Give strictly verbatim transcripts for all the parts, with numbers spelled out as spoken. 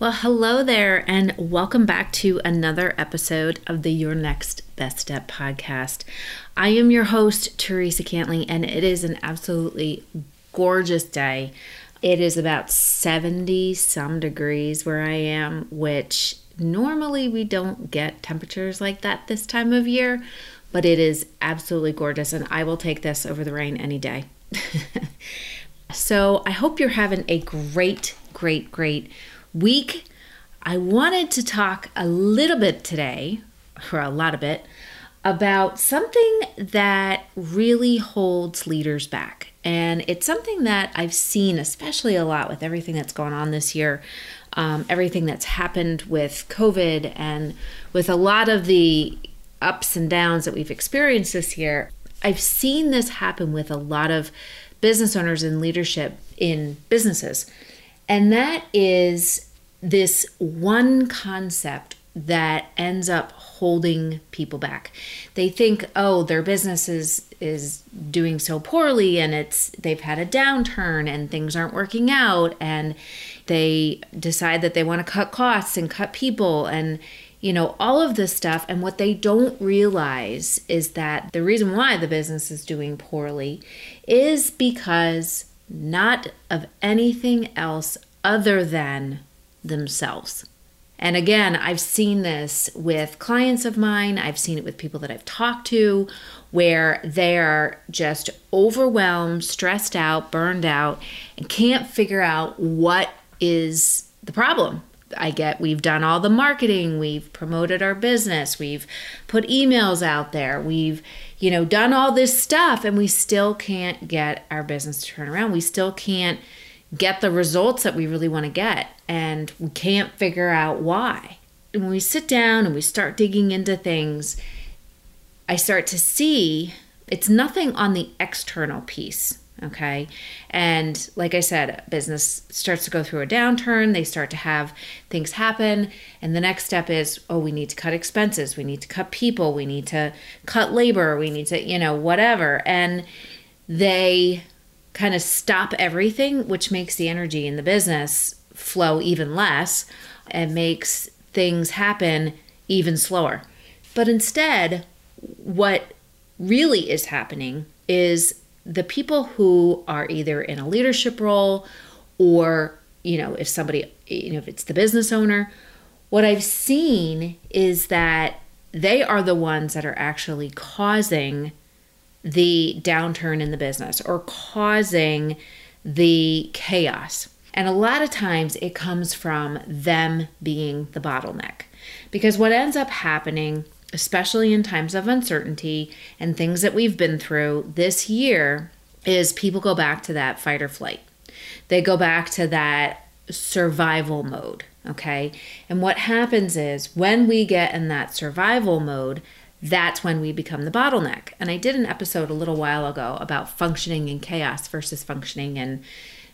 Well, hello there, and welcome back to another episode of the Your Next Best Step podcast. I am your host, Teresa Cantley, and it is an absolutely gorgeous day. It is about seventy some degrees where I am, which normally we don't get temperatures like that this time of year, but it is absolutely gorgeous, and I will take this over the rain any day. So I hope you're having a great, great, great week. I wanted to talk a little bit today, or a lot of it, about something that really holds leaders back. And it's something that I've seen, especially a lot with everything that's gone on this year, um, everything that's happened with COVID and with a lot of the ups and downs that we've experienced this year. I've seen this happen with a lot of business owners and leadership in businesses. And that is this one concept that ends up holding people back. They think, oh, their business is, is doing so poorly, and it's they've had a downturn and things aren't working out, and they decide that they want to cut costs and cut people and, you know, all of this stuff. And what they don't realize is that the reason why the business is doing poorly is because not of anything else other than themselves. And again, I've seen this with clients of mine. I've seen it with people that I've talked to where they're just overwhelmed, stressed out, burned out, and can't figure out what is the problem. I get we've done all the marketing, we've promoted our business, we've put emails out there, we've, you know, done all this stuff, and we still can't get our business to turn around. We still can't get the results that we really want to get, and we can't figure out why. And when we sit down and we start digging into things, I start to see it's nothing on the external piece. Okay. And like I said, business starts to go through a downturn. They start to have things happen. And the next step is, oh, we need to cut expenses. We need to cut people. We need to cut labor. We need to, you know, whatever. And they kind of stop everything, which makes the energy in the business flow even less and makes things happen even slower. But instead, what really is happening is the people who are either in a leadership role or, you know, if somebody, you know, if it's the business owner, what I've seen is that they are the ones that are actually causing the downturn in the business or causing the chaos. And a lot of times it comes from them being the bottleneck, because what ends up happening, especially in times of uncertainty and things that we've been through this year, is people go back to that fight or flight. They go back to that survival mode, okay? And what happens is when we get in that survival mode, that's when we become the bottleneck. And I did an episode a little while ago about functioning in chaos versus functioning in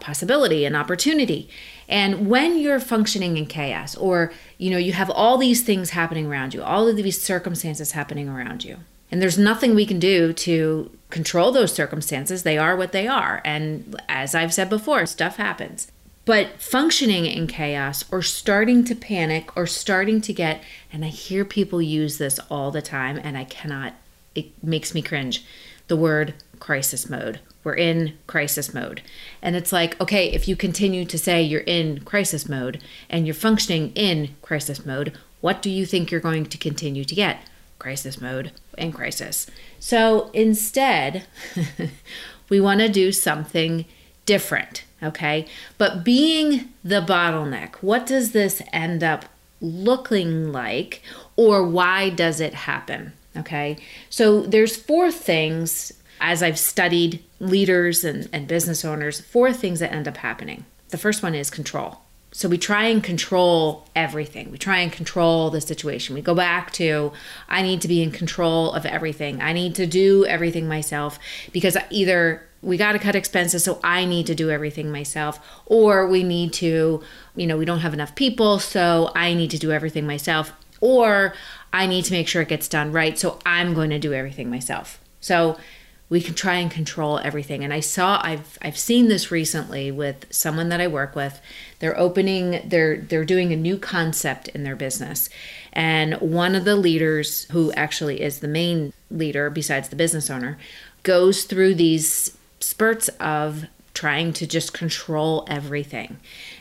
possibility and opportunity. And when you're functioning in chaos, or, you know, you have all these things happening around you, all of these circumstances happening around you, and there's nothing we can do to control those circumstances. They are what they are. And as I've said before, stuff happens. But functioning in chaos or starting to panic or starting to get, and I hear people use this all the time, and I cannot, it makes me cringe, the word crisis mode. We're in crisis mode. And it's like, okay, if you continue to say you're in crisis mode and you're functioning in crisis mode, what do you think you're going to continue to get? Crisis mode and crisis. So instead, we want to do something different, okay? But being the bottleneck, what does this end up looking like, or why does it happen, okay? So there's four things. As I've studied leaders and, and business owners, four things that end up happening. The first one is control. So we try and control everything. We try and control the situation. We go back to, I need to be in control of everything. I need to do everything myself, because either we got to cut expenses, so I need to do everything myself, or we need to, you know, we don't have enough people, so I need to do everything myself, or I need to make sure it gets done right, so I'm going to do everything myself. So we can try and control everything. And I saw, I've I've seen this recently with someone that I work with. They're opening, they're they're doing a new concept in their business. And one of the leaders, who actually is the main leader besides the business owner, goes through these spurts of trying to just control everything.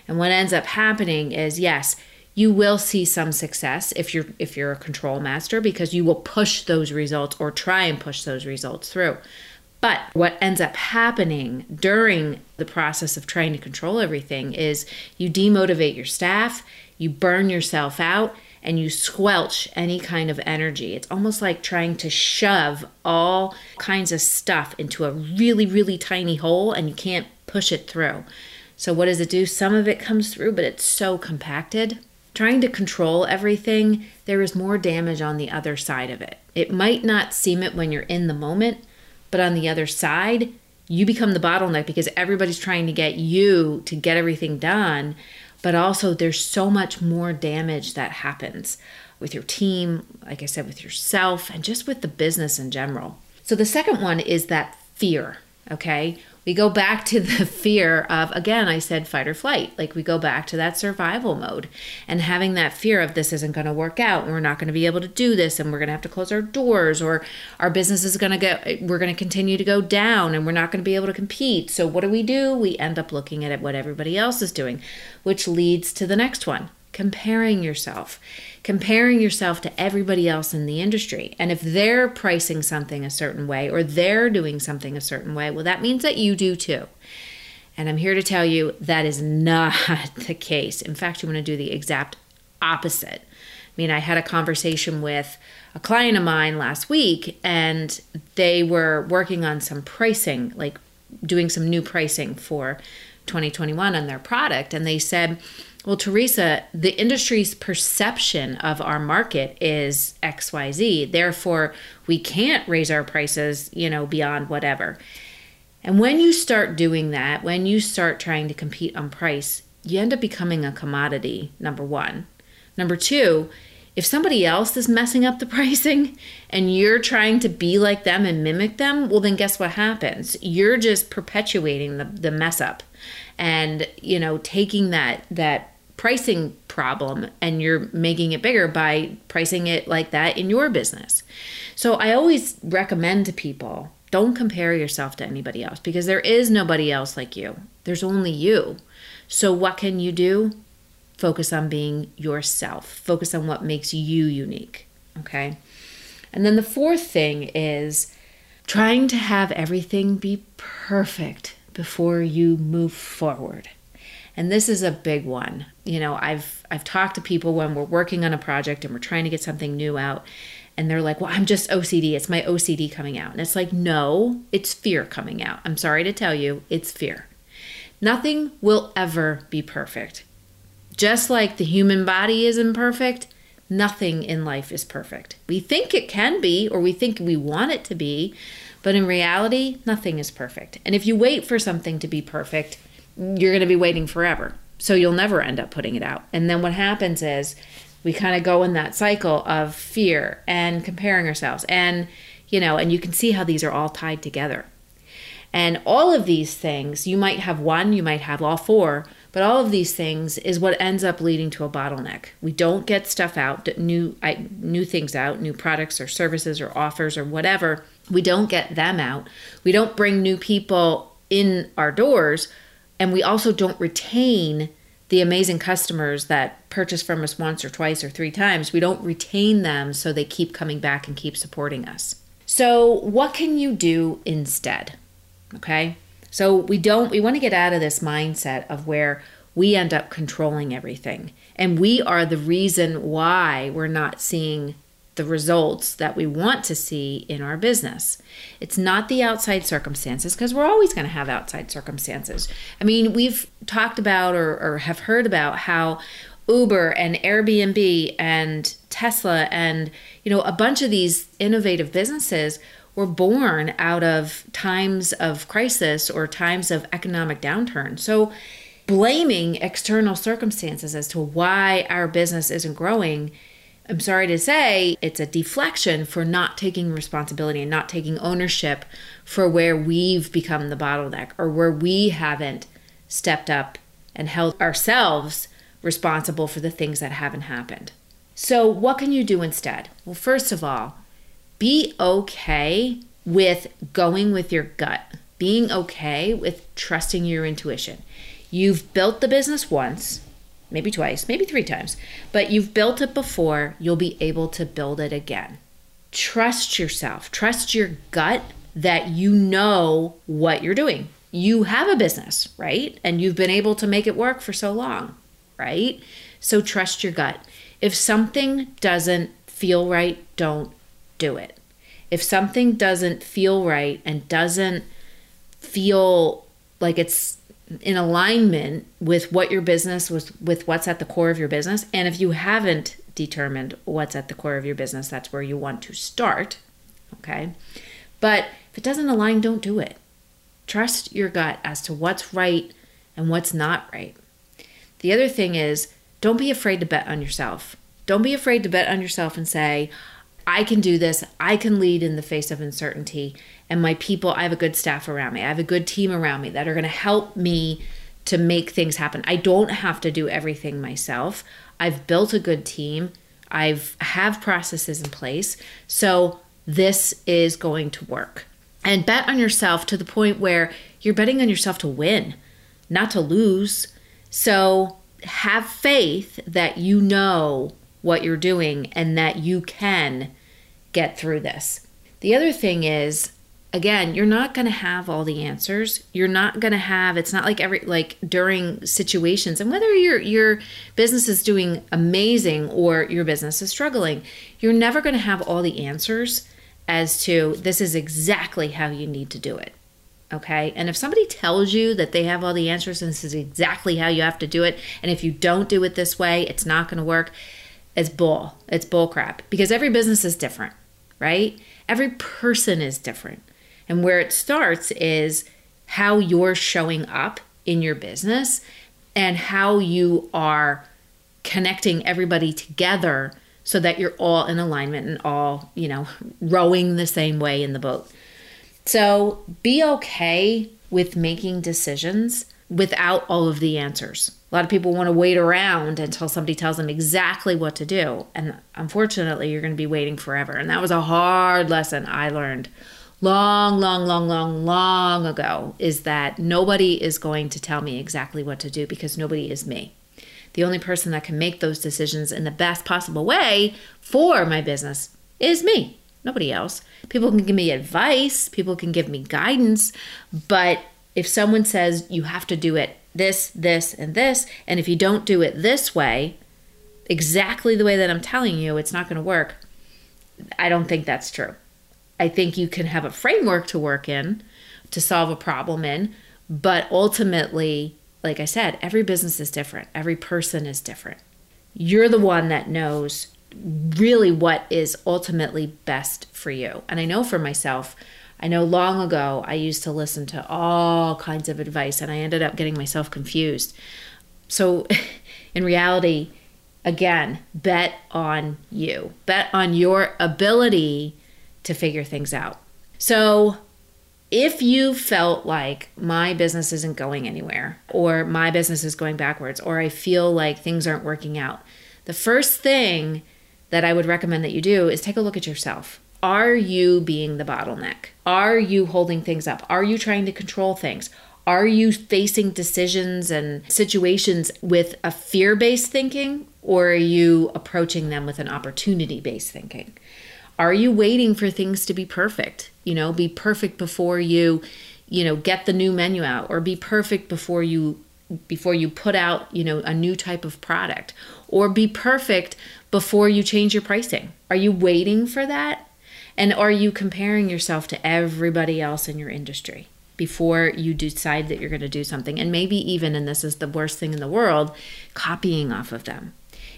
And what ends up happening is, yes, you will see some success if you're if you're a control master, because you will push those results or try and push those results through. But what ends up happening during the process of trying to control everything is you demotivate your staff, you burn yourself out, and you squelch any kind of energy. It's almost like trying to shove all kinds of stuff into a really, really tiny hole, and you can't push it through. So what does it do? Some of it comes through, but it's so compacted. Trying to control everything, there is more damage on the other side of it. It might not seem it when you're in the moment, but on the other side, you become the bottleneck because everybody's trying to get you to get everything done. But also there's so much more damage that happens with your team, like I said, with yourself, and just with the business in general. So the second one is that fear, okay? We go back to the fear of, again, I said fight or flight. Like we go back to that survival mode and having that fear of this isn't going to work out and we're not going to be able to do this and we're going to have to close our doors or our business is going to go, we're going to continue to go down and we're not going to be able to compete. So what do we do? We end up looking at what everybody else is doing, which leads to the next one, comparing yourself. Comparing yourself to everybody else in the industry. And if they're pricing something a certain way or they're doing something a certain way, well, that means that you do too. And I'm here to tell you that is not the case. In fact, you want to do the exact opposite. I mean, I had a conversation with a client of mine last week, and they were working on some pricing, like doing some new pricing for twenty twenty-one on their product. And they said, well, Teresa, the industry's perception of our market is X Y Z. Therefore, we can't raise our prices, you know, beyond whatever. And when you start doing that, when you start trying to compete on price, you end up becoming a commodity, number one. Number two, if somebody else is messing up the pricing and you're trying to be like them and mimic them, well, then guess what happens? You're just perpetuating the, the mess up and, you know, taking that that pricing problem and you're making it bigger by pricing it like that in your business. So I always recommend to people, don't compare yourself to anybody else because there is nobody else like you. There's only you. So what can you do? Focus on being yourself. Focus on what makes you unique, okay? And then the fourth thing is trying to have everything be perfect before you move forward. And this is a big one. You know, I've I've talked to people when we're working on a project and we're trying to get something new out, and they're like, well, I'm just O C D. It's my O C D coming out. And it's like, no, it's fear coming out. I'm sorry to tell you, it's fear. Nothing will ever be perfect. Just like the human body is imperfect, nothing in life is perfect. We think it can be, or we think we want it to be, but in reality, nothing is perfect. And if you wait for something to be perfect, you're going to be waiting forever. So you'll never end up putting it out. And then what happens is we kind of go in that cycle of fear and comparing ourselves. And, you know, and you can see how these are all tied together. And all of these things, you might have one, you might have all four, but all of these things is what ends up leading to a bottleneck. We don't get stuff out, new new things out, new products or services or offers or whatever. We don't get them out. We don't bring new people in our doors. And we also don't retain the amazing customers that purchase from us once or twice or three times. We don't retain them, so they keep coming back and keep supporting us. So what can you do instead? Okay, so we don't, we want to get out of this mindset of where we end up controlling everything. And we are the reason why we're not seeing the results that we want to see in our business. It's not the outside circumstances, because we're always going to have outside circumstances. I mean, we've talked about or, or have heard about how Uber and Airbnb and Tesla and, you know, a bunch of these innovative businesses were born out of times of crisis or times of economic downturn. So blaming external circumstances as to why our business isn't growing I'm sorry to say, it's a deflection for not taking responsibility and not taking ownership for where we've become the bottleneck or where we haven't stepped up and held ourselves responsible for the things that haven't happened. So what can you do instead? Well, first of all, be okay with going with your gut, being okay with trusting your intuition. You've built the business once, maybe twice, maybe three times, but you've built it before, you'll be able to build it again. Trust yourself, trust your gut that you know what you're doing. You have a business, right? And you've been able to make it work for so long, right? So trust your gut. If something doesn't feel right, don't do it. If something doesn't feel right and doesn't feel like it's in alignment with what your business was, with what's at the core of your business. And if you haven't determined what's at the core of your business, that's where you want to start. Okay. But if it doesn't align, don't do it. Trust your gut as to what's right and what's not right. The other thing is, don't be afraid to bet on yourself. Don't be afraid to bet on yourself and say, I can do this. I can lead in the face of uncertainty. And my people, I have a good staff around me. I have a good team around me that are going to help me to make things happen. I don't have to do everything myself. I've built a good team. I've have processes in place. So this is going to work. And bet on yourself to the point where you're betting on yourself to win, not to lose. So have faith that you know what you're doing and that you can get through this. The other thing is, again, you're not going to have all the answers. You're not going to have, it's not like every, like during situations, and whether your your business is doing amazing or your business is struggling, you're never going to have all the answers as to this is exactly how you need to do it. Okay. And if somebody tells you that they have all the answers and this is exactly how you have to do it, and if you don't do it this way, it's not going to work, it's bull. It's bull crap, because every business is different, right? Every person is different. And where it starts is how you're showing up in your business and how you are connecting everybody together so that you're all in alignment and all, you know, rowing the same way in the boat. So be okay with making decisions without all of the answers. A lot of people want to wait around until somebody tells them exactly what to do. And unfortunately, you're going to be waiting forever. And that was a hard lesson I learned long, long, long, long, long ago, is that nobody is going to tell me exactly what to do because nobody is me. The only person that can make those decisions in the best possible way for my business is me, nobody else. People can give me advice, people can give me guidance, but if someone says you have to do it this, this, and this, and if you don't do it this way, exactly the way that I'm telling you, it's not going to work, I don't think that's true. I think you can have a framework to work in, to solve a problem in, but ultimately, like I said, every business is different. Every person is different. You're the one that knows really what is ultimately best for you. And I know for myself, I know long ago I used to listen to all kinds of advice and I ended up getting myself confused. So in reality, again, bet on you. Bet on your ability to figure things out. So if you felt like my business isn't going anywhere, or my business is going backwards, or I feel like things aren't working out, the first thing that I would recommend that you do is take a look at yourself. Are you being the bottleneck? Are you holding things up? Are you trying to control things? Are you facing decisions and situations with a fear-based thinking, or are you approaching them with an opportunity-based thinking? Are you waiting for things to be perfect? You know, be perfect before you, you know, get the new menu out, or be perfect before you before you put out, you know, a new type of product, or be perfect before you change your pricing. Are you waiting for that? And are you comparing yourself to everybody else in your industry before you decide that you're going to do something? And maybe even, and this is the worst thing in the world, copying off of them.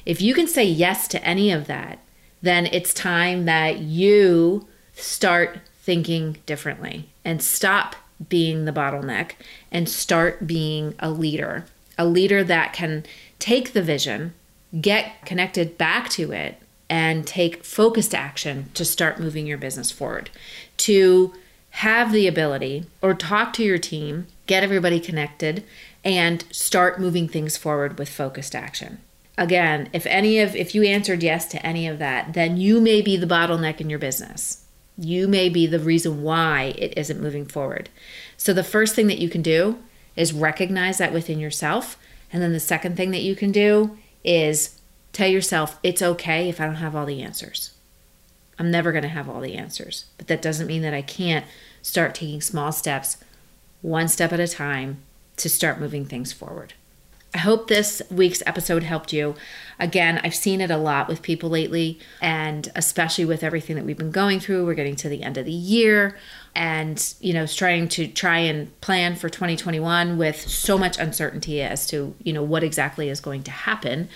If you can say yes to any of that, then it's time that you start thinking differently and stop being the bottleneck and start being a leader, a leader that can take the vision, get connected back to it, and take focused action to start moving your business forward, to have the ability or talk to your team, get everybody connected, and start moving things forward with focused action. Again, if any of if you answered yes to any of that, then you may be the bottleneck in your business. You may be the reason why it isn't moving forward. So the first thing that you can do is recognize that within yourself. And then the second thing that you can do is tell yourself, it's okay if I don't have all the answers. I'm never going to have all the answers, but that doesn't mean that I can't start taking small steps, one step at a time, to start moving things forward. I hope this week's episode helped you. Again, I've seen it a lot with people lately, and especially with everything that we've been going through. We're getting to the end of the year, and you know, trying to try and plan for twenty twenty-one with so much uncertainty as to, you know, what exactly is going to happen.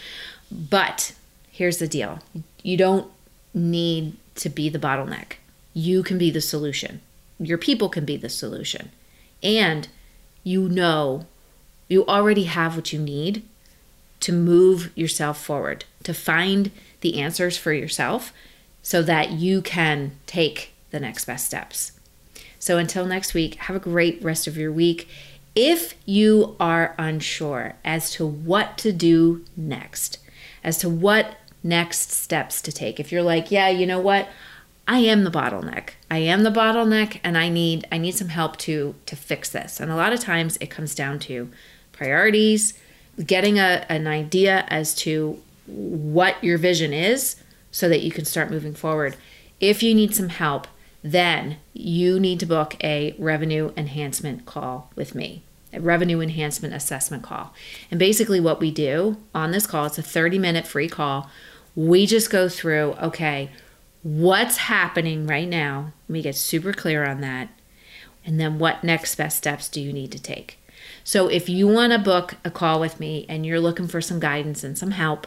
But here's the deal. You don't need to be the bottleneck. You can be the solution. Your people can be the solution. And you know you already have what you need to move yourself forward, to find the answers for yourself so that you can take the next best steps. So until next week, have a great rest of your week. If you are unsure as to what to do next, as to what next steps to take, if you're like, yeah, you know what? I am the bottleneck. I am the bottleneck and I need I need some help to to fix this. And a lot of times it comes down to priorities, getting a, an idea as to what your vision is so that you can start moving forward. If you need some help, then you need to book a revenue enhancement call with me, a revenue enhancement assessment call. And basically what we do on this call, it's a thirty minute free call. We just go through, okay, what's happening right now? We get super clear on that. And then what next best steps do you need to take? So if you want to book a call with me and you're looking for some guidance and some help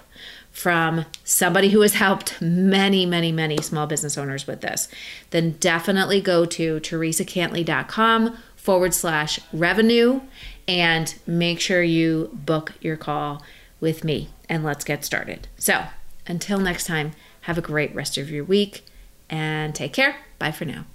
from somebody who has helped many, many, many small business owners with this, then definitely go to teresacantley.com forward slash revenue and make sure you book your call with me and let's get started. So until next time, have a great rest of your week and take care. Bye for now.